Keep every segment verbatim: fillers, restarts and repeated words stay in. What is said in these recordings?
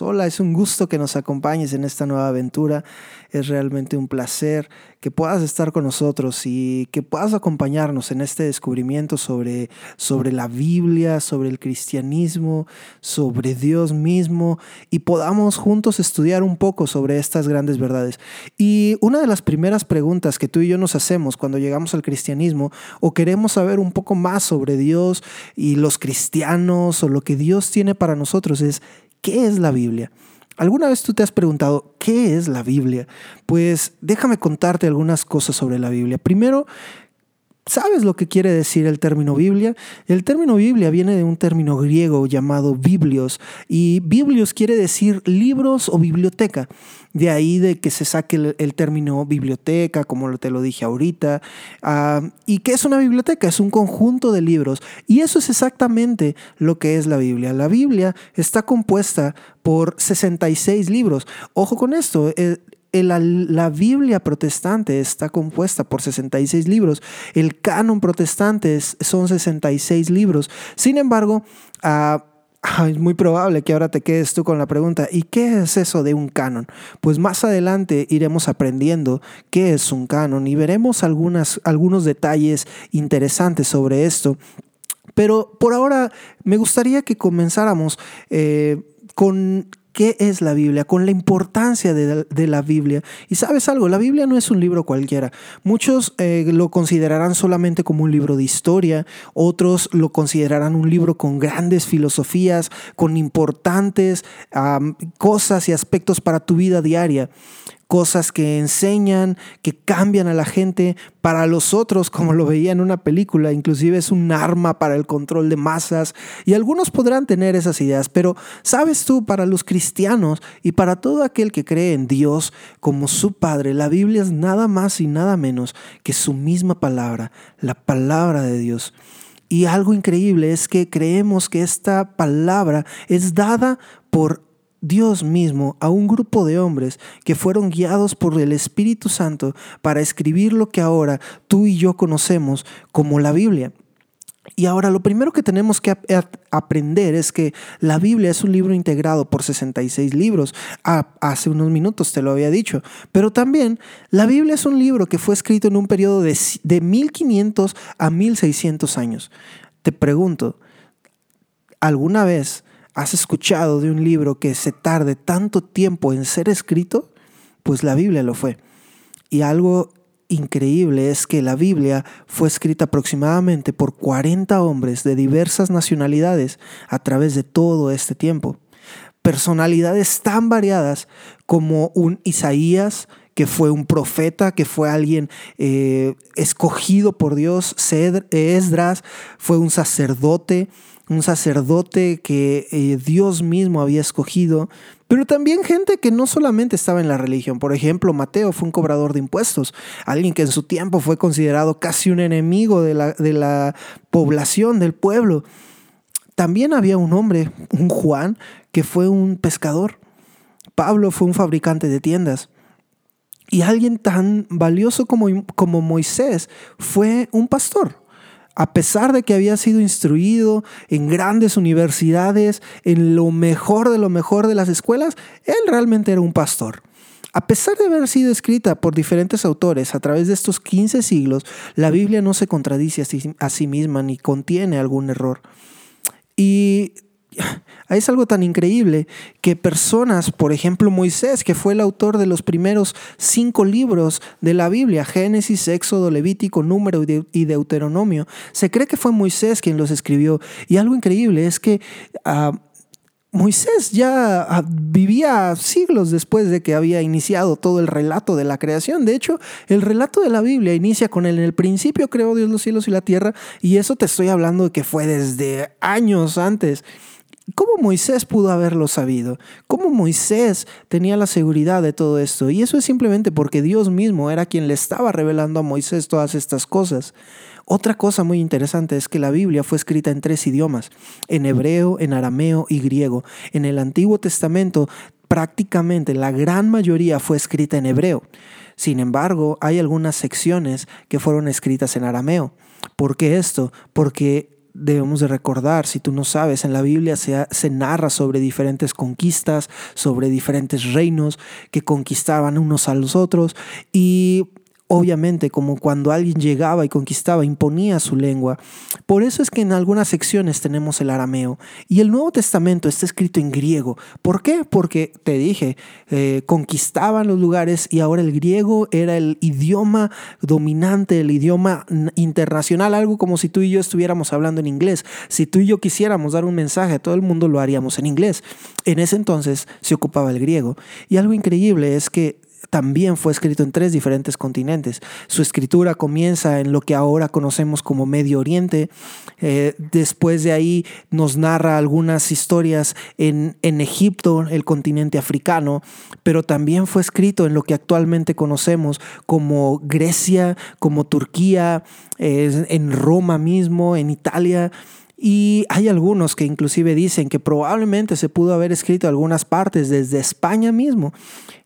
acompañarnos. Hola, es un gusto que nos acompañes en esta nueva aventura. Es realmente un placer que puedas estar con nosotros y que puedas acompañarnos en este descubrimiento sobre, sobre la Biblia, sobre el cristianismo, sobre Dios mismo, y podamos juntos estudiar un poco sobre estas grandes verdades. Y una de las primeras preguntas que tú y yo nos hacemos cuando llegamos al cristianismo o queremos saber un poco más sobre Dios y los cristianos o lo que Dios tiene para nosotros es: ¿qué es la Biblia? ¿Alguna vez tú te has preguntado qué es la Biblia? Pues déjame contarte algunas cosas sobre la Biblia. Primero, ¿sabes lo que quiere decir el término Biblia? El término Biblia viene de un término griego llamado biblios, y biblios quiere decir libros o biblioteca. De ahí de que se saque el, el término biblioteca, como te lo dije ahorita. Uh, ¿Y qué es una biblioteca? Es un conjunto de libros. Y eso es exactamente lo que es la Biblia. La Biblia está compuesta por sesenta y seis libros. Ojo con esto. Eh, La, la Biblia protestante está compuesta por sesenta y seis libros. El canon protestante es, son sesenta y seis libros. Sin embargo, uh, es muy probable que ahora te quedes tú con la pregunta: ¿y qué es eso de un canon? Pues más adelante iremos aprendiendo qué es un canon y veremos algunas, algunos detalles interesantes sobre esto. Pero por ahora me gustaría que comenzáramos eh, con... ¿qué es la Biblia? Con la importancia de, de la Biblia. Y sabes algo, la Biblia no es un libro cualquiera. Muchos eh, lo considerarán solamente como un libro de historia. Otros lo considerarán un libro con grandes filosofías, con importantes um, cosas y aspectos para tu vida diaria. Cosas que enseñan, que cambian a la gente. Para los otros, como lo veía en una película, inclusive es un arma para el control de masas. Y algunos podrán tener esas ideas, pero ¿sabes tú? Para los cristianos y para todo aquel que cree en Dios como su Padre, la Biblia es nada más y nada menos que su misma palabra, la palabra de Dios. Y algo increíble es que creemos que esta palabra es dada por Dios mismo a un grupo de hombres que fueron guiados por el Espíritu Santo para escribir lo que ahora tú y yo conocemos como la Biblia. Y ahora lo primero que tenemos que aprender es que la Biblia es un libro integrado por sesenta y seis libros. Ah, hace unos minutos te lo había dicho. Pero también la Biblia es un libro que fue escrito en un periodo de, de mil quinientos a mil seiscientos años. Te pregunto, ¿alguna vez has escuchado de un libro que se tarde tanto tiempo en ser escrito? Pues la Biblia lo fue. Y algo increíble es que la Biblia fue escrita aproximadamente por cuarenta hombres de diversas nacionalidades a través de todo este tiempo. Personalidades tan variadas como un Isaías, que fue un profeta, que fue alguien eh, escogido por Dios. Esdras fue un sacerdote, un sacerdote que eh, Dios mismo había escogido, pero también gente que no solamente estaba en la religión. Por ejemplo, Mateo fue un cobrador de impuestos, alguien que en su tiempo fue considerado casi un enemigo de la, de la población, del pueblo. También había un hombre, un Juan, que fue un pescador. Pablo fue un fabricante de tiendas. Y alguien tan valioso como, como Moisés fue un pastor. A pesar de que había sido instruido en grandes universidades, en lo mejor de lo mejor de las escuelas, él realmente era un pastor. A pesar de haber sido escrita por diferentes autores a través de estos quince siglos, la Biblia no se contradice a sí, a sí misma ni contiene algún error. Y es algo tan increíble que personas, por ejemplo Moisés, que fue el autor de los primeros cinco libros de la Biblia, Génesis, Éxodo, Levítico, Número y Deuteronomio, se cree que fue Moisés quien los escribió. Y algo increíble es que uh, Moisés ya vivía siglos después de que había iniciado todo el relato de la creación. De hecho, el relato de la Biblia inicia con el, en el principio creó Dios los cielos y la tierra, y eso te estoy hablando de que fue desde años antes. ¿Cómo Moisés pudo haberlo sabido? ¿Cómo Moisés tenía la seguridad de todo esto? Y eso es simplemente porque Dios mismo era quien le estaba revelando a Moisés todas estas cosas. Otra cosa muy interesante es que la Biblia fue escrita en tres idiomas: en hebreo, en arameo y griego. En el Antiguo Testamento, prácticamente la gran mayoría fue escrita en hebreo. Sin embargo, hay algunas secciones que fueron escritas en arameo. ¿Por qué esto? Porque debemos de recordar, si tú no sabes, en la Biblia se, se narra sobre diferentes conquistas, sobre diferentes reinos que conquistaban unos a los otros, y obviamente, como cuando alguien llegaba y conquistaba, imponía su lengua. Por eso es que en algunas secciones tenemos el arameo. Y el Nuevo Testamento está escrito en griego. ¿Por qué? Porque, te dije, eh, conquistaban los lugares y ahora el griego era el idioma dominante, el idioma internacional. Algo como si tú y yo estuviéramos hablando en inglés. Si tú y yo quisiéramos dar un mensaje a todo el mundo, lo haríamos en inglés. En ese entonces se ocupaba el griego. Y algo increíble es que también fue escrito en tres diferentes continentes. Su escritura comienza en lo que ahora conocemos como Medio Oriente. Eh, después de ahí nos narra algunas historias en, en Egipto, el continente africano, pero también fue escrito en lo que actualmente conocemos como Grecia, como Turquía, eh, en Roma mismo, en Italia. Y hay algunos que inclusive dicen que probablemente se pudo haber escrito algunas partes desde España mismo.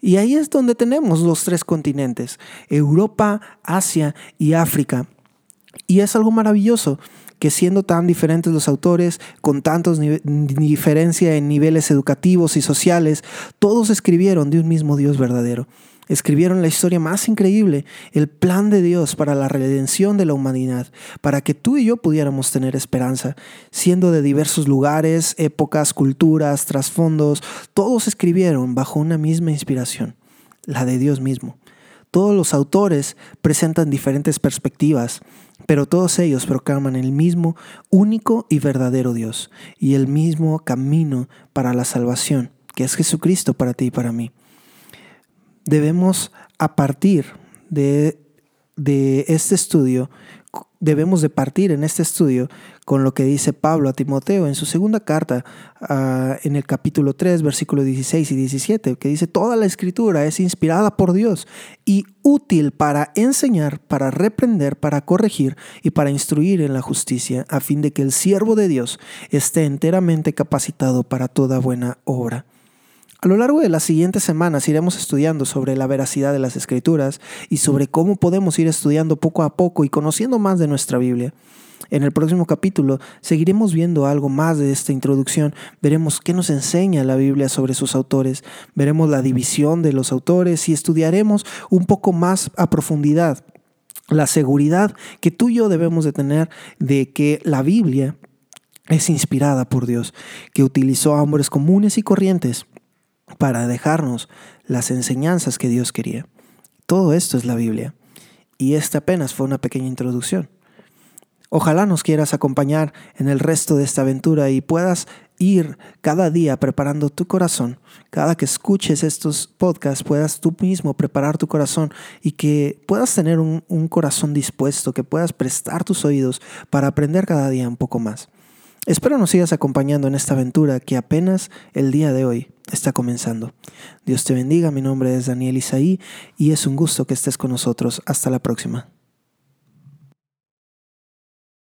Y ahí es donde tenemos los tres continentes, Europa, Asia y África. Y es algo maravilloso que siendo tan diferentes los autores, con tantos nive- diferencia en niveles educativos y sociales, todos escribieron de un mismo Dios verdadero. Escribieron la historia más increíble, el plan de Dios para la redención de la humanidad, para que tú y yo pudiéramos tener esperanza. Siendo de diversos lugares, épocas, culturas, trasfondos, todos escribieron bajo una misma inspiración, la de Dios mismo. Todos los autores presentan diferentes perspectivas, pero todos ellos proclaman el mismo, único y verdadero Dios y el mismo camino para la salvación, que es Jesucristo para ti y para mí. Debemos, a partir de, de este estudio, debemos de partir en este estudio con lo que dice Pablo a Timoteo en su segunda carta, uh, en el capítulo tres, versículos dieciséis y diecisiete, que dice: toda la escritura es inspirada por Dios y útil para enseñar, para reprender, para corregir y para instruir en la justicia, a fin de que el siervo de Dios esté enteramente capacitado para toda buena obra. A lo largo de las siguientes semanas iremos estudiando sobre la veracidad de las Escrituras y sobre cómo podemos ir estudiando poco a poco y conociendo más de nuestra Biblia. En el próximo capítulo seguiremos viendo algo más de esta introducción. Veremos qué nos enseña la Biblia sobre sus autores, veremos la división de los autores y estudiaremos un poco más a profundidad la seguridad que tú y yo debemos de tener de que la Biblia es inspirada por Dios, que utilizó a hombres comunes y corrientes para dejarnos las enseñanzas que Dios quería. Todo esto es la Biblia, y esta apenas fue una pequeña introducción. Ojalá nos quieras acompañar en el resto de esta aventura y puedas ir cada día preparando tu corazón. Cada que escuches estos podcasts puedas tú mismo preparar tu corazón y que puedas tener un, un corazón dispuesto, que puedas prestar tus oídos para aprender cada día un poco más. Espero nos sigas acompañando en esta aventura que apenas el día de hoy está comenzando. Dios te bendiga, mi nombre es Daniel Isaí y es un gusto que estés con nosotros. Hasta la próxima.